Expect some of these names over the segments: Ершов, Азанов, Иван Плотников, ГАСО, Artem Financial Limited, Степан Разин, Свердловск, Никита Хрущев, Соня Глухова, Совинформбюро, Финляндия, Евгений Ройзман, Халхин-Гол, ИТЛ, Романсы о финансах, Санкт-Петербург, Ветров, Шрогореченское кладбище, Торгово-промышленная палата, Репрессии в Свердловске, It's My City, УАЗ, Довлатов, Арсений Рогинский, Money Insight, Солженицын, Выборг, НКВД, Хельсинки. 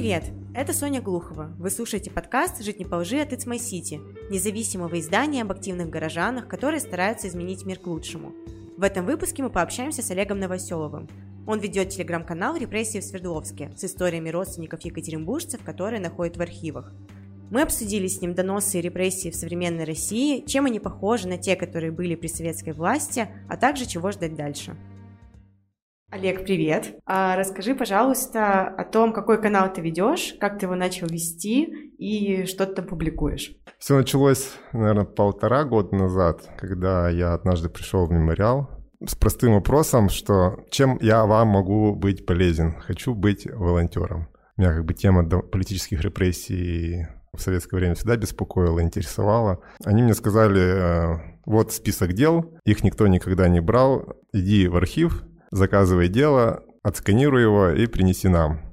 Привет, это Соня Глухова. Вы слушаете подкаст «Жить не по лжи» от It's My City, независимого издания об активных горожанах, которые стараются изменить мир к лучшему. В этом выпуске мы пообщаемся с Олегом Новоселовым. Он ведет телеграм-канал «Репрессии в Свердловске» с историями родственников екатеринбуржцев, которые находят в архивах. Мы обсудили с ним доносы и репрессии в современной России, чем они похожи на те, которые были при советской власти, а также чего ждать дальше. Олег, привет! Расскажи, пожалуйста, о том, какой канал ты ведешь, как ты его начал вести и что ты там публикуешь. Все началось, наверное, 1,5 года назад, когда я однажды пришел в Мемориал с простым вопросом, что чем я вам могу быть полезен? Хочу быть волонтером. У меня тема политических репрессий в советское время всегда беспокоила, интересовала. Они мне сказали, вот список дел, их никто никогда не брал, иди в архив, заказывай дело, отсканируй его и принеси нам.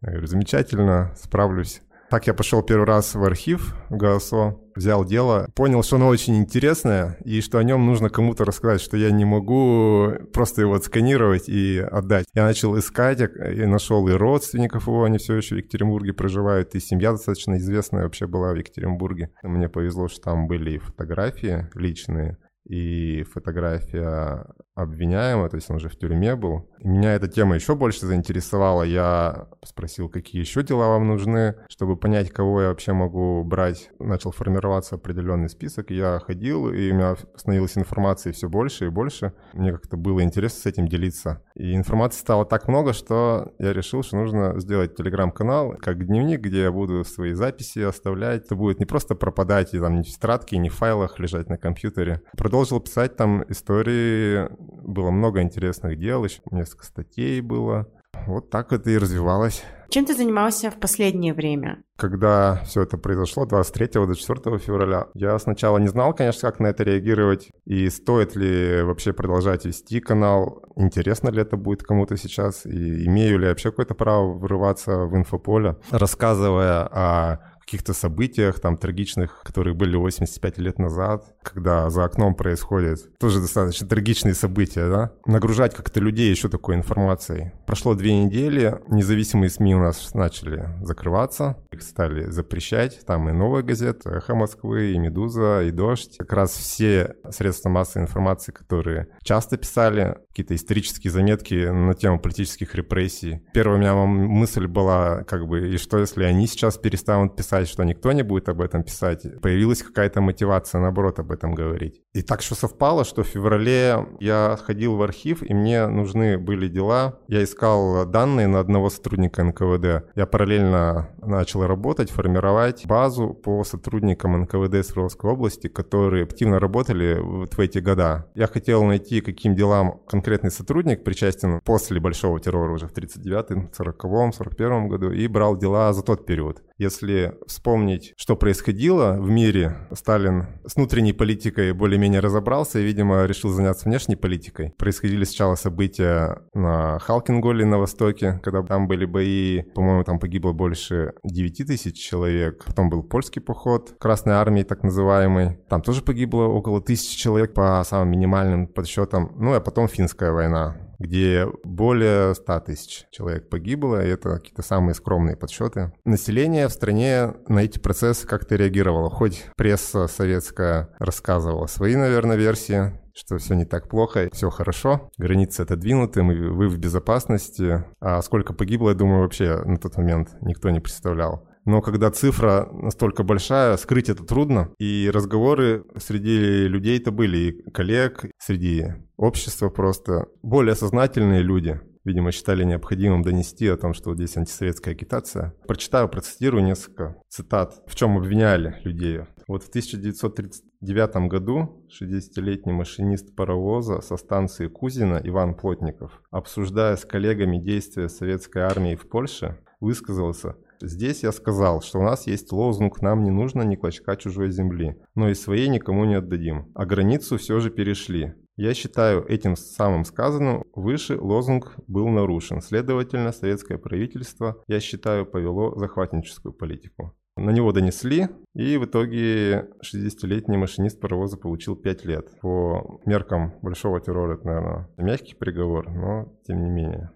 Я говорю, замечательно, справлюсь. Так я пошел первый раз в архив в ГАСО, взял дело, понял, что оно очень интересное и что о нем нужно кому-то рассказать, что я не могу просто его отсканировать и отдать. Я начал искать, и нашел и родственников его, они все еще в Екатеринбурге проживают, и семья достаточно известная вообще была в Екатеринбурге. Мне повезло, что там были и фотографии личные, и фотография обвиняемого, то есть он же в тюрьме был. Меня эта тема еще больше заинтересовала. Я спросил, какие еще дела вам нужны, чтобы понять, кого я вообще могу брать. Начал формироваться определенный список. Я ходил, и у меня становилось информации все больше и больше. Мне как-то было интересно с этим делиться. И информации стало так много, что я решил, что нужно сделать телеграм-канал как дневник, где я буду свои записи оставлять. Это будет не просто пропадать и там не в тетрадке, не в файлах лежать на компьютере. Продолжил писать там истории, было много интересных дел, еще несколько статей было. Вот так это и развивалось. Чем ты занимался в последнее время? Когда все это произошло, 23-24 февраля, я сначала не знал, конечно, как на это реагировать, и стоит ли вообще продолжать вести канал, интересно ли это будет кому-то сейчас, и имею ли вообще какое-то право врываться в инфополе, рассказывая о каких-то событиях там трагичных, которые были 85 лет назад, когда за окном происходят тоже достаточно трагичные события, да? Нагружать как-то людей еще такой информацией. Прошло 2 недели, независимые СМИ у нас начали закрываться, их стали запрещать, там и «Новая газета», «Эхо Москвы», и «Медуза», и «Дождь». Как раз все средства массовой информации, которые часто писали, какие-то исторические заметки на тему политических репрессий. Первая у меня мысль была, и что, если они сейчас перестанут писать, что никто не будет об этом писать. Появилась какая-то мотивация, наоборот, об этом говорить. И так что совпало, что в феврале я ходил в архив, и мне нужны были дела. Я искал данные на одного сотрудника НКВД. Я параллельно начал работать, формировать базу по сотрудникам НКВД Свердловской области, которые активно работали вот в эти года. Я хотел найти, каким делам конкретный сотрудник причастен после Большого террора уже в 1939-м, 1940-м, 1941-м году, и брал дела за тот период. Если вспомнить, что происходило в мире, Сталин с внутренней политикой более-менее разобрался и, видимо, решил заняться внешней политикой. Происходили сначала события на Халхин-Голе на Востоке, когда там были бои. По-моему, там погибло больше 9 тысяч человек. Потом был польский поход Красной Армии, так называемый. Там тоже погибло около 1000 человек по самым минимальным подсчетам. Ну, а потом Финская война, где более 100 тысяч человек погибло, и это какие-то самые скромные подсчеты. Население в стране на эти процессы как-то реагировало, хоть пресса советская рассказывала свои, наверное, версии, что все не так плохо, все хорошо, границы отодвинуты, вы в безопасности. А сколько погибло, я думаю, вообще на тот момент никто не представлял. Но когда цифра настолько большая, скрыть это трудно. И разговоры среди людей-то были, и коллег, среди общества просто. Более сознательные люди, видимо, считали необходимым донести о том, что здесь антисоветская агитация. Прочитаю, процитирую несколько цитат, в чем обвиняли людей. Вот в 1939 году 60-летний машинист паровоза со станции Кузина Иван Плотников, обсуждая с коллегами действия советской армии в Польше, высказался: «Здесь я сказал, что у нас есть лозунг «Нам не нужно ни клочка чужой земли, но и своей никому не отдадим», а границу все же перешли. Я считаю, этим самым сказанным выше лозунг был нарушен. Следовательно, советское правительство, я считаю, повело захватническую политику». На него донесли, и в итоге 60-летний машинист паровоза получил 5 лет. По меркам большого террора это, наверное, мягкий приговор, но тем не менее.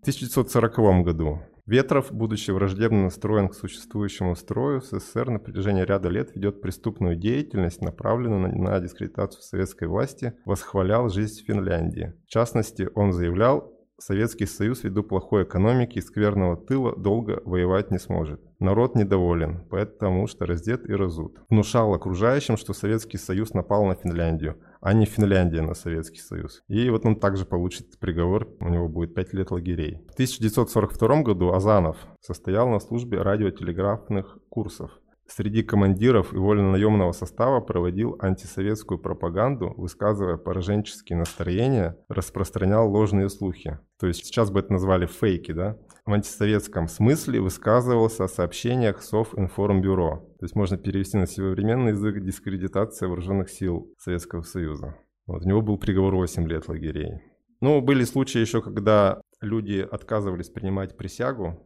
В 1940 году Ветров, будучи враждебно настроен к существующему строю в СССР, на протяжении ряда лет ведет преступную деятельность, направленную на дискредитацию советской власти, восхвалял жизнь в Финляндии. В частности, он заявлял: Советский Союз ввиду плохой экономики и скверного тыла долго воевать не сможет. Народ недоволен, потому что раздет и разут. Внушал окружающим, что Советский Союз напал на Финляндию, а не Финляндия на Советский Союз. И вот он также получит приговор, у него будет 5 лет лагерей. В 1942 году Азанов состоял на службе радиотелеграфных курсов. Среди командиров и вольнонаемного состава проводил антисоветскую пропаганду, высказывая пораженческие настроения, распространял ложные слухи. То есть сейчас бы это назвали фейки, да? В антисоветском смысле высказывался о сообщениях Совинформбюро. То есть можно перевести на современный язык: дискредитация вооруженных сил Советского Союза. Вот, у него был приговор 8 лет лагерей. Ну, были случаи еще, когда люди отказывались принимать присягу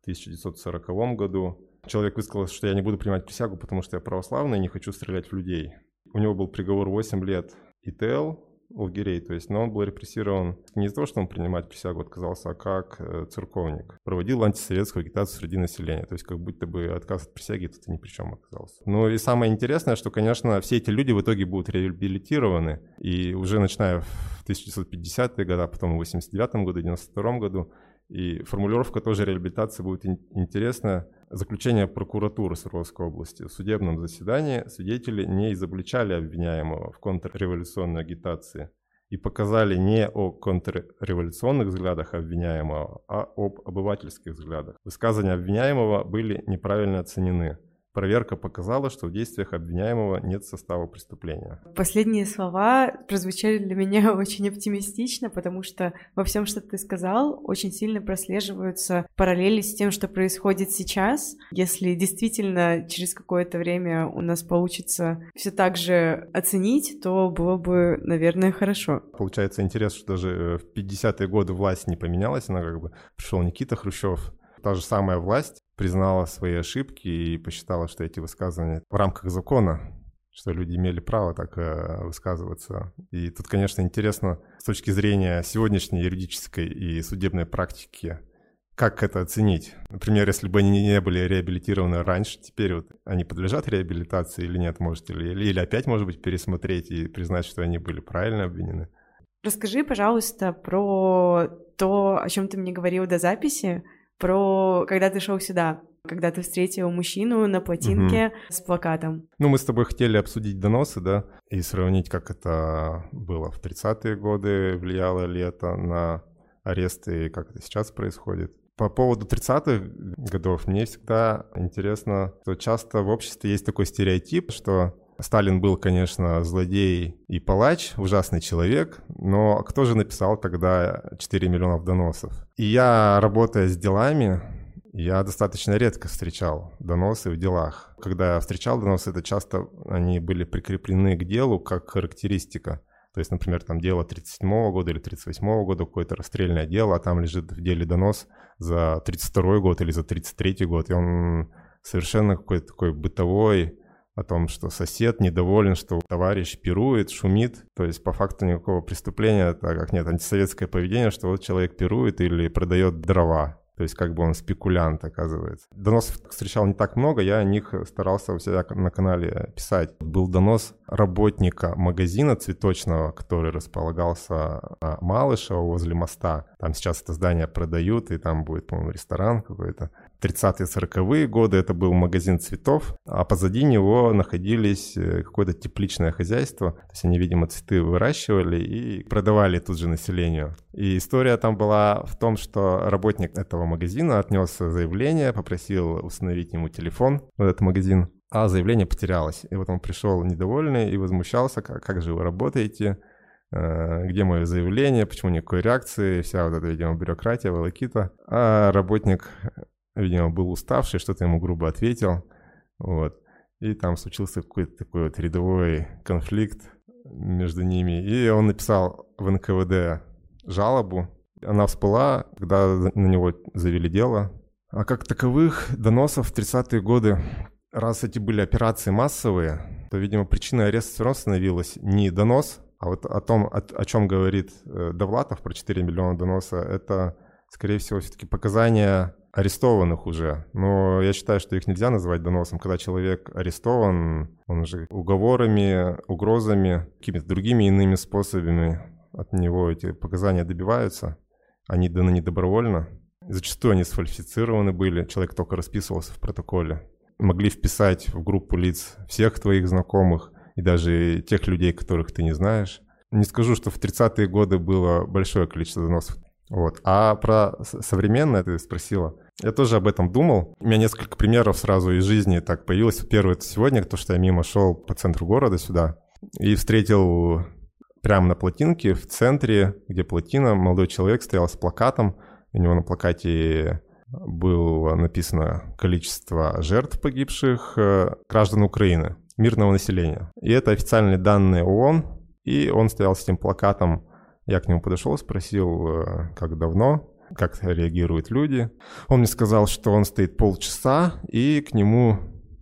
в 1940 году. Человек высказался, что я не буду принимать присягу, потому что я православный и не хочу стрелять в людей. У него был приговор 8 лет ИТЛ, лагерей, то есть, но он был репрессирован не из-за того, что он принимать присягу отказался, а как церковник. Проводил антисоветскую агитацию среди населения, то есть как будто бы отказ от присяги тут ни при чем оказался. Ну и самое интересное, что, конечно, все эти люди в итоге будут реабилитированы, и уже начиная в 1950-е годы, потом в 1989 году, 1992 году, и формулировка тоже реабилитации будет интересна. Заключение прокуратуры Свердловской области. В судебном заседании свидетели не изобличали обвиняемого в контрреволюционной агитации и показали не о контрреволюционных взглядах обвиняемого, а об обывательских взглядах. Высказания обвиняемого были неправильно оценены. Проверка показала, что в действиях обвиняемого нет состава преступления. Последние слова прозвучали для меня очень оптимистично, потому что во всем, что ты сказал, очень сильно прослеживаются параллели с тем, что происходит сейчас. Если действительно через какое-то время у нас получится все так же оценить, то было бы, наверное, хорошо. Получается, интересно, что даже в 50-е годы власть не поменялась, она как бы пришел Никита Хрущев, та же самая власть признала свои ошибки и посчитала, что эти высказывания в рамках закона, что люди имели право так высказываться. И тут, конечно, интересно с точки зрения сегодняшней юридической и судебной практики, как это оценить. Например, если бы они не были реабилитированы раньше, теперь вот они подлежат реабилитации или нет, может, или опять, может быть, пересмотреть и признать, что они были правильно обвинены. Расскажи, пожалуйста, про то, о чем ты мне говорил до записи, про когда ты шел сюда, когда ты встретил мужчину на плотинке с плакатом. Ну, мы с тобой хотели обсудить доносы, да, и сравнить, как это было в 30-е годы, влияло ли это на аресты, и как это сейчас происходит. По поводу 30-х годов мне всегда интересно, что часто в обществе есть такой стереотип, что Сталин был, конечно, злодей и палач, ужасный человек, но кто же написал тогда 4 миллиона доносов? И я, работая с делами, я достаточно редко встречал доносы в делах. Когда я встречал доносы, это часто они были прикреплены к делу как характеристика. То есть, например, там дело 37-го года или 38-го года, какое-то расстрельное дело, а там лежит в деле донос за 32-й год или за 33-й год, и он совершенно какой-то такой бытовой, о том, что сосед недоволен, что товарищ пирует, шумит. То есть по факту никакого преступления, так как нет, антисоветское поведение, что вот человек пирует или продает дрова. То есть как бы он спекулянт, оказывается. Доносов встречал не так много, я о них старался у себя на канале писать. Был донос работника магазина цветочного, который располагался на Малышева возле моста. Там сейчас это здание продают, и там будет, по-моему, ресторан какой-то. 30-40-е годы это был магазин цветов, а позади него находились какое-то тепличное хозяйство. То есть они, видимо, цветы выращивали и продавали тут же населению. И история там была в том, что работник этого магазина отнес заявление, попросил установить ему телефон в этот магазин, а заявление потерялось. И вот он пришел недовольный и возмущался: как же вы работаете, где мое заявление, почему никакой реакции, вся вот эта, видимо, бюрократия, волокита. А работник, видимо, был уставший, что-то ему грубо ответил. Вот. И там случился какой-то такой вот рядовой конфликт между ними. И он написал в НКВД жалобу. Она всплыла, когда на него завели дело. А как таковых доносов в 30-е годы, раз эти были операции массовые, то, видимо, причиной ареста все равно становилась не донос, а вот о том, о чем говорит Довлатов про 4 миллиона доноса, это, скорее всего, все-таки показания арестованных уже. Но я считаю, что их нельзя называть доносом. Когда человек арестован, он уже уговорами, угрозами, какими-то другими иными способами от него эти показания добиваются. Они даны недобровольно. Зачастую они сфальсифицированы были. Человек только расписывался в протоколе. Могли вписать в группу лиц всех твоих знакомых и даже тех людей, которых ты не знаешь. Не скажу, что в 30-е годы было большое количество доносов. Вот. А про современное ты спросила. Я тоже об этом думал. У меня несколько примеров сразу из жизни так появилось. Первое — это сегодня, то, что я мимо шел по центру города сюда и встретил прямо на плотинке, в центре, где плотина, молодой человек стоял с плакатом. У него на плакате было написано количество жертв погибших граждан Украины, мирного населения. И это официальные данные ООН. И он стоял с этим плакатом. Я к нему подошел, спросил, как давно, как реагируют люди. Он мне сказал, что он стоит полчаса, и к нему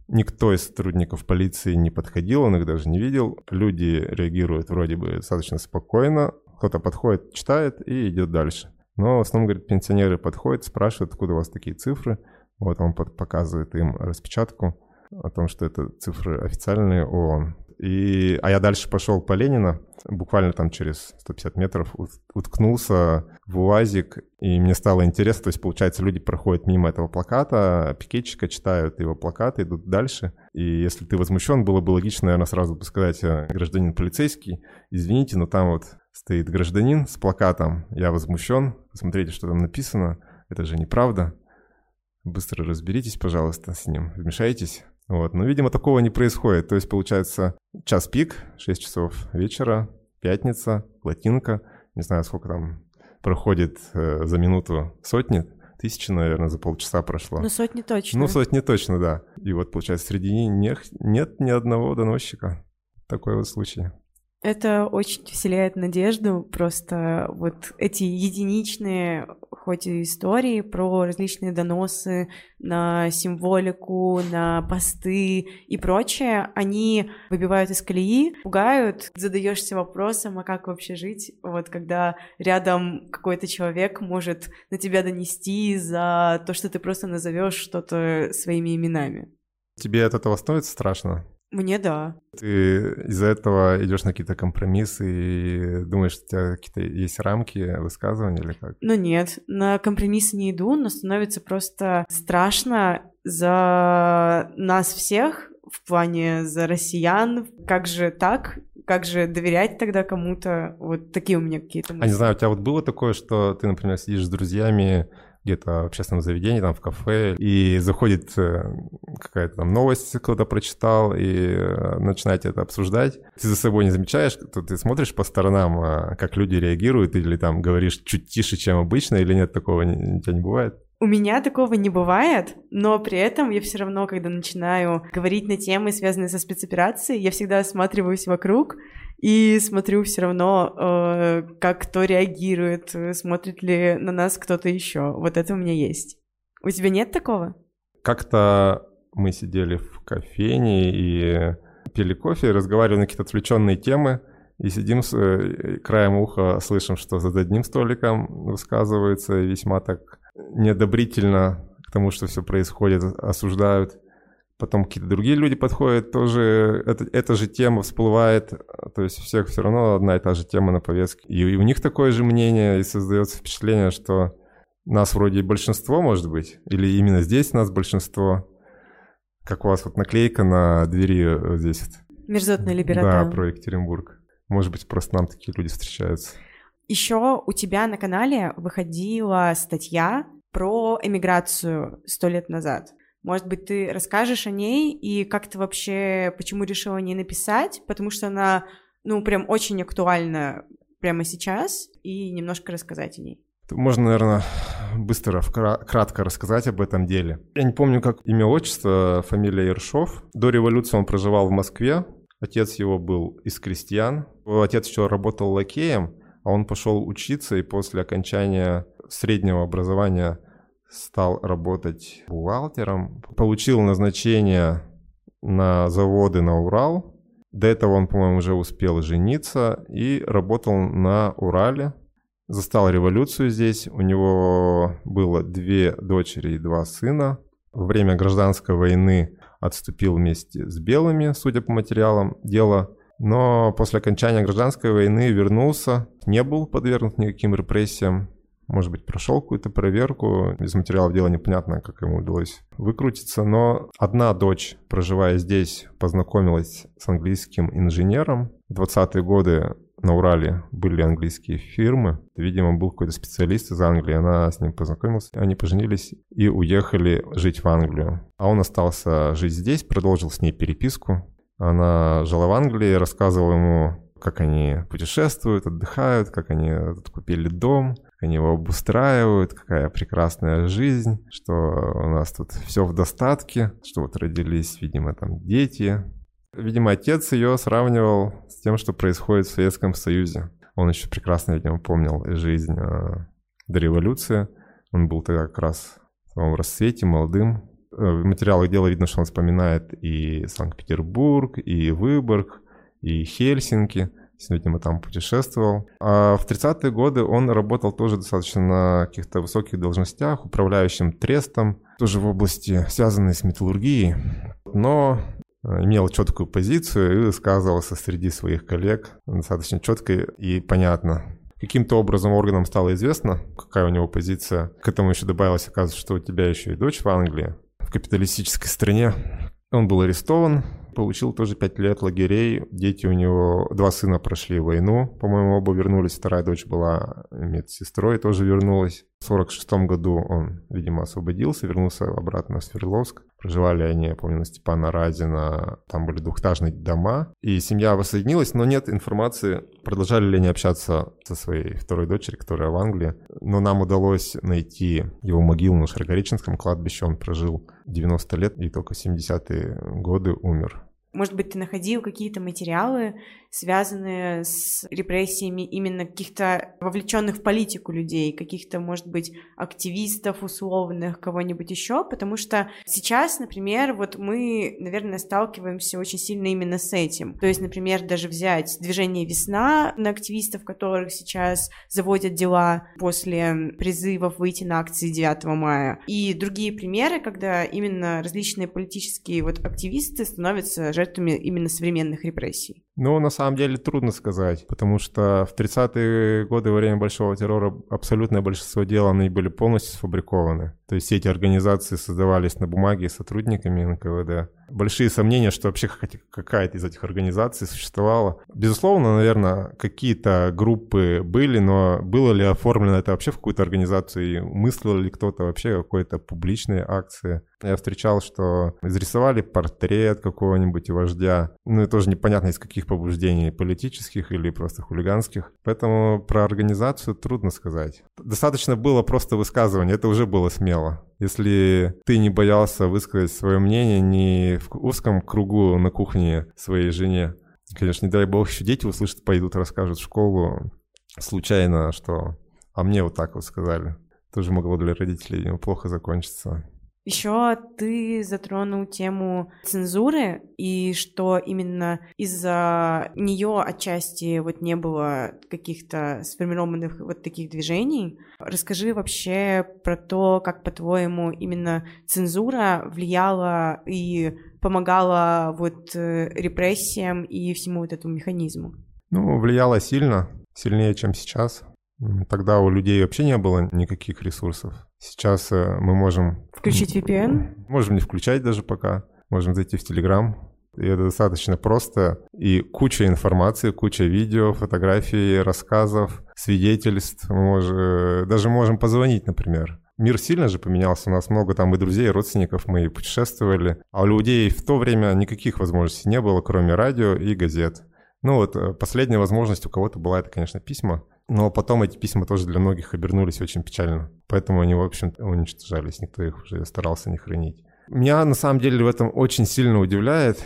никто из сотрудников полиции не подходил, он их даже не видел. Люди реагируют вроде бы достаточно спокойно. Кто-то подходит, читает и идет дальше. Но в основном, говорит, пенсионеры подходят, спрашивают, откуда у вас такие цифры. Вот он показывает им распечатку о том, что это цифры официальные ООН. А я дальше пошел по Ленина, буквально там через 150 метров уткнулся в УАЗик, и мне стало интересно, то есть, получается, люди проходят мимо этого плаката, пикетчика, читают его плакаты, идут дальше, и если ты возмущен, было бы логично, наверное, сразу бы сказать: гражданин полицейский, извините, но там вот стоит гражданин с плакатом, я возмущен, посмотрите, что там написано, это же неправда, быстро разберитесь, пожалуйста, с ним, вмешайтесь. Вот. Но, видимо, такого не происходит. То есть, получается, час пик, 6 часов вечера, пятница, плотинка. Не знаю, сколько там проходит за минуту. Сотни, тысячи, наверное, за полчаса прошло. Ну, сотни точно, да. И вот, получается, среди них нет ни одного доносчика. Такой вот случай. Это очень вселяет надежду. Просто вот эти единичные, хоть и истории про различные доносы на символику, на посты и прочее, они выбивают из колеи, пугают. Задаешься вопросом, а как вообще жить, вот когда рядом какой-то человек может на тебя донести за то, что ты просто назовешь что-то своими именами. Тебе от этого становится страшно? Мне да. Ты из-за этого идешь на какие-то компромиссы и думаешь, что у тебя какие-то есть рамки высказывания или как? Ну нет, на компромиссы не иду, но становится просто страшно за нас всех, в плане за россиян. Как же так? Как же доверять тогда кому-то? Вот такие у меня какие-то мысли. А не знаю, у тебя вот было такое, что ты, например, сидишь с друзьями где-то в общественном заведении, там в кафе, и заходит какая-то там новость, кто-то прочитал, и начинаете это обсуждать. Ты за собой не замечаешь, то ты смотришь по сторонам, как люди реагируют, или там говоришь чуть тише, чем обычно, или нет, такого у тебя не бывает? У меня такого не бывает, но при этом я все равно, когда начинаю говорить на темы, связанные со спецоперацией, я всегда осматриваюсь вокруг и смотрю все равно, как кто реагирует, смотрит ли на нас кто-то еще. Вот это у меня есть. У тебя нет такого? Как-то мы сидели в кофейне и пили кофе, разговаривали на какие-то отвлеченные темы. И сидим, краем уха слышим, что за одним столиком высказывается весьма так неодобрительно к тому, что все происходит, осуждают. Потом какие-то другие люди подходят, тоже эта же тема всплывает. То есть у всех все равно одна и та же тема на повестке. И у них такое же мнение, и создается впечатление, что нас вроде и большинство, может быть, или именно здесь нас большинство. Как у вас вот наклейка на двери вот здесь вот. Мерзотная либерата. Да, про Екатеринбург. Может быть, просто нам такие люди встречаются. Еще у тебя на канале выходила статья про эмиграцию 100 лет назад. Может быть, ты расскажешь о ней и как ты вообще, почему решила о ней написать? Потому что она, прям очень актуальна прямо сейчас, и немножко рассказать о ней. Можно, наверное, быстро, кратко рассказать об этом деле. Я не помню, как имя, отчество, фамилия Ершов. До революции он проживал в Москве. Отец его был из крестьян. Его отец еще работал лакеем, а он пошел учиться и после окончания среднего образования стал работать бухгалтером. Получил назначение на заводы на Урал. До этого он, по-моему, уже успел жениться и работал на Урале. застал революцию здесь. У него было 2 дочери и 2 сына. Во время гражданской войны отступил вместе с белыми, судя по материалам дела. Но после окончания гражданской войны вернулся, не был подвергнут никаким репрессиям. Может быть, прошел какую-то проверку. Из материалов дела непонятно, как ему удалось выкрутиться. Но 1 дочь, проживая здесь, познакомилась с английским инженером. В 20-е годы на Урале были английские фирмы. Видимо, был какой-то специалист из Англии. Она с ним познакомилась. Они поженились и уехали жить в Англию. А он остался жить здесь, продолжил с ней переписку. Она жила в Англии, рассказывала ему, как они путешествуют, отдыхают, как они тут купили дом, как они его обустраивают, какая прекрасная жизнь, что у нас тут все в достатке, что вот родились, видимо, там дети. Видимо, отец ее сравнивал с тем, что происходит в Советском Союзе. Он еще прекрасно, видимо, помнил жизнь до революции. Он был тогда как раз в самом расцвете, молодым. В материалах дела видно, что он вспоминает и Санкт-Петербург, и Выборг, и Хельсинки. Сегодня мы там путешествовал. А в 30-е годы он работал тоже достаточно на каких-то высоких должностях, управляющим трестом, тоже в области, связанной с металлургией, но имел четкую позицию и высказывался среди своих коллег достаточно четко и понятно. Каким-то образом органам стало известно, какая у него позиция. К этому еще добавилось, оказывается, что у тебя еще и дочь в Англии, в капиталистической стране. Он был арестован, получил тоже 5 лет лагерей. Дети у него, 2 сына прошли войну, по-моему, оба вернулись. 2-я дочь была медсестрой, тоже вернулась. В 1946 году он, видимо, освободился, вернулся обратно в Свердловск. Проживали они, я помню, на Степана Разина, там были 2-этажные дома. И семья воссоединилась, но нет информации, продолжали ли они общаться со своей 2-й дочерью, которая в Англии. Но нам удалось найти его могилу на Шрогореченском кладбище. Он прожил 90 лет и только в 70-е годы умер. Может быть, ты находил какие-то материалы, связанные с репрессиями именно каких-то вовлеченных в политику людей, каких-то, может быть, активистов условных, кого-нибудь еще, потому что сейчас, например, вот мы, наверное, сталкиваемся очень сильно именно с этим. То есть, например, даже взять движение «Весна», на активистов которых сейчас заводят дела после призывов выйти на акции 9 мая, и другие примеры, когда именно различные политические вот активисты становятся жертвами именно современных репрессий? Ну, на самом деле, трудно сказать, потому что в 30-е годы во время Большого террора абсолютное большинство дел, они были полностью сфабрикованы. То есть все эти организации создавались на бумаге сотрудниками НКВД. Большие сомнения, что вообще какая-то из этих организаций существовала. Безусловно, наверное, какие-то группы были, но было ли оформлено это вообще в какую-то организацию, и мыслил ли кто-то вообще о какой-то публичной акции. Я встречал, что изрисовали портрет какого-нибудь вождя. Ну, и тоже непонятно, из каких побуждений, политических или просто хулиганских. Поэтому про организацию трудно сказать. Достаточно было просто высказывание, это уже было смело. Если ты не боялся высказать свое мнение не в узком кругу на кухне своей жене, конечно, не дай бог, еще дети услышат, пойдут, расскажут в школу случайно, что «а мне вот так вот сказали». Тоже могло для родителей плохо закончиться. Еще ты затронул тему цензуры, и что именно из-за нее отчасти вот не было каких-то сформированных вот таких движений. Расскажи вообще про то, как, по-твоему, именно цензура влияла и помогала вот репрессиям и всему вот этому механизму. Ну, влияла сильно, сильнее, чем сейчас. Тогда у людей вообще не было никаких ресурсов. Сейчас мы можем... Включить VPN? Можем не включать даже пока. Можем зайти в Telegram. И это достаточно просто. И куча информации, куча видео, фотографий, рассказов, свидетельств. Даже можем позвонить, например. Мир сильно же поменялся. У нас много там и друзей, и родственников. Мы и путешествовали. А у людей в то время никаких возможностей не было, кроме радио и газет. Ну вот, последняя возможность у кого-то была, это, конечно, письма. Но потом эти письма тоже для многих обернулись очень печально. Поэтому они, в общем, уничтожались. Никто их уже старался не хранить. Меня, на самом деле, в этом очень сильно удивляет,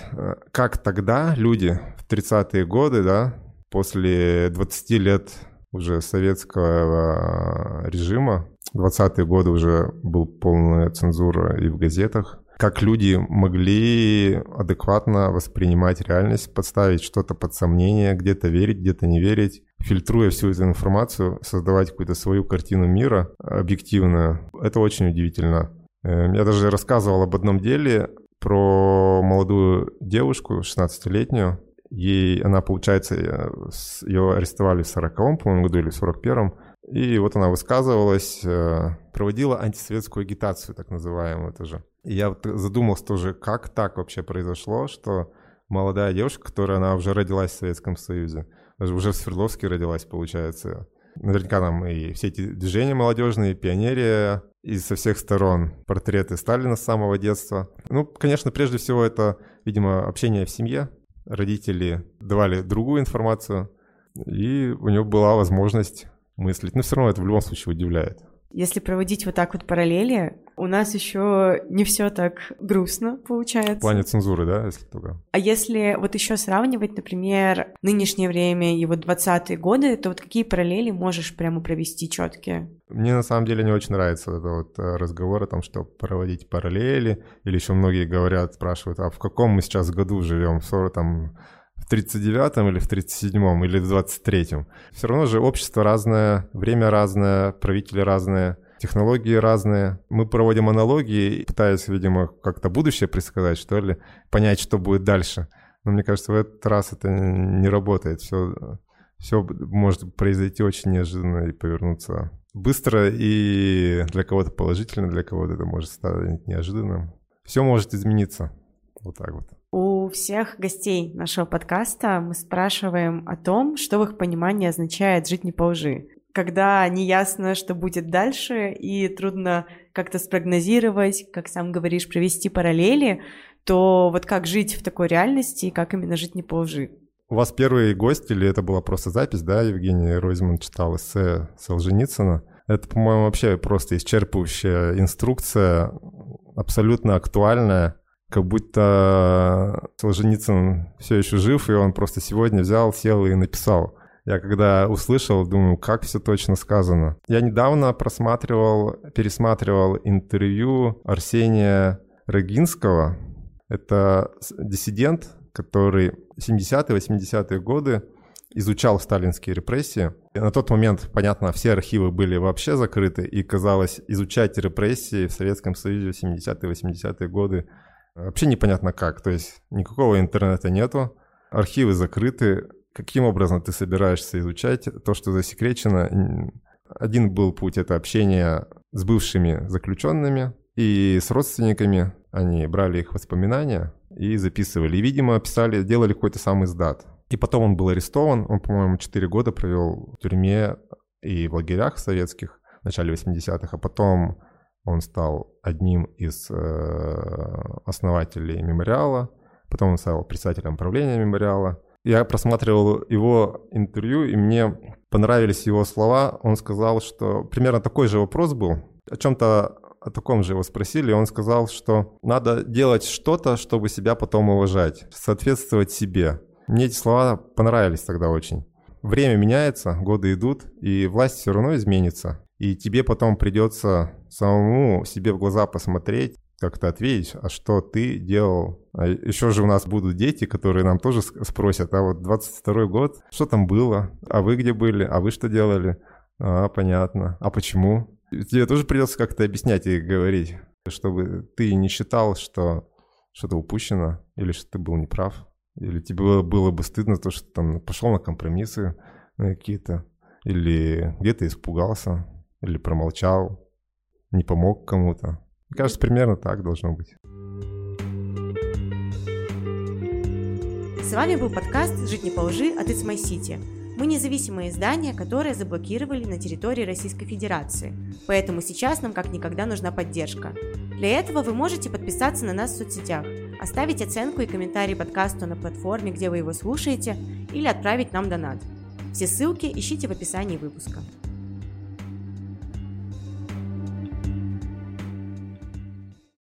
как тогда люди в 30-е годы, да, после 20 лет уже советского режима, 20-е годы уже была полная цензура и в газетах, как люди могли адекватно воспринимать реальность, подставить что-то под сомнение, где-то верить, где-то не верить. фильтруя всю эту информацию, создавать какую-то свою картину мира объективную. Это очень удивительно. Я даже рассказывал об одном деле про молодую девушку, 16-летнюю. Она, получается, ее арестовали в 40-м, по-моему, году или в 41-м. И вот она высказывалась, проводила антисоветскую агитацию, так называемую тоже. И я задумался тоже, как так вообще произошло, что молодая девушка, которая она уже родилась в Советском Союзе, даже уже в Свердловске родилась, получается. Наверняка там и все эти движения молодежные, пионерия, и со всех сторон портреты Сталина с самого детства. Ну, конечно, прежде всего это, видимо, общение в семье. Родители давали другую информацию, и у него была возможность мыслить. Но все равно это в любом случае удивляет. Если проводить вот так вот параллели, у нас еще не все так грустно получается. В плане цензуры, да, если только. А если вот еще сравнивать, например, нынешнее время и вот 20-е годы, то вот какие параллели можешь прямо провести четкие? Мне на самом деле не очень нравится этот вот разговор о том, что проводить параллели, или еще многие говорят, спрашивают, а в каком мы сейчас году живем, в 39-м или в 37-м или в 23-м. Все равно же общество разное, время разное, правители разные, технологии разные. Мы проводим аналогии, пытаясь, видимо, как-то будущее предсказать, что ли, понять, что будет дальше. Но мне кажется, в этот раз это не работает. Все может произойти очень неожиданно и повернуться быстро, и для кого-то положительно, для кого-то это может стать неожиданным. Все может измениться. Вот так вот. У всех гостей нашего подкаста мы спрашиваем о том, что в их понимании означает «жить не по лжи», когда неясно, что будет дальше, и трудно как-то спрогнозировать, как сам говоришь, провести параллели, то вот как жить в такой реальности и как именно жить не по лжи? У вас первый гость, или это была просто запись, да, Евгений Ройзман читал эссе Солженицына. Это, по-моему, вообще просто исчерпывающая инструкция, абсолютно актуальная. Как будто Солженицын все еще жив, и он просто сегодня взял, сел и написал. Я когда услышал, думаю, как все точно сказано. Я недавно пересматривал интервью Арсения Рогинского. Это диссидент, который 70-80-е годы изучал сталинские репрессии. И на тот момент, понятно, все архивы были вообще закрыты, и казалось, изучать репрессии в Советском Союзе 70-80-е годы вообще непонятно как, то есть никакого интернета нету, архивы закрыты. Каким образом ты собираешься изучать то, что засекречено? Один был путь — это общение с бывшими заключенными и с родственниками. Они брали их воспоминания и записывали. И, видимо, писали, делали какой-то сам издат. И потом он был арестован. Он, по-моему, 4 года провел в тюрьме и в лагерях советских в начале 80-х, а потом он стал одним из основателей «Мемориала», потом он стал председателем правления «Мемориала». Я просматривал его интервью, и мне понравились его слова. Он сказал, что примерно такой же вопрос был, о чем-то о таком же его спросили, и он сказал, что надо делать что-то, чтобы себя потом уважать, соответствовать себе. Мне эти слова понравились тогда очень. Время меняется, годы идут, и власть все равно изменится. И тебе потом придется самому себе в глаза посмотреть, как-то ответить, а что ты делал. А еще же у нас будут дети, которые нам тоже спросят, а вот 22-й год, что там было? А вы где были? А вы что делали? А, понятно. А почему? Тебе тоже придется как-то объяснять и говорить, чтобы ты не считал, что что-то упущено, или что ты был неправ, или тебе было бы стыдно, то, что там пошел на компромиссы какие-то, или где-то испугался, или промолчал, не помог кому-то. Мне кажется, примерно так должно быть. С вами был подкаст «Жить не по лжи» от It's My City. Мы независимое издание, которое заблокировали на территории Российской Федерации, поэтому сейчас нам как никогда нужна поддержка. Для этого вы можете подписаться на нас в соцсетях, оставить оценку и комментарий подкасту на платформе, где вы его слушаете, или отправить нам донат. Все ссылки ищите в описании выпуска.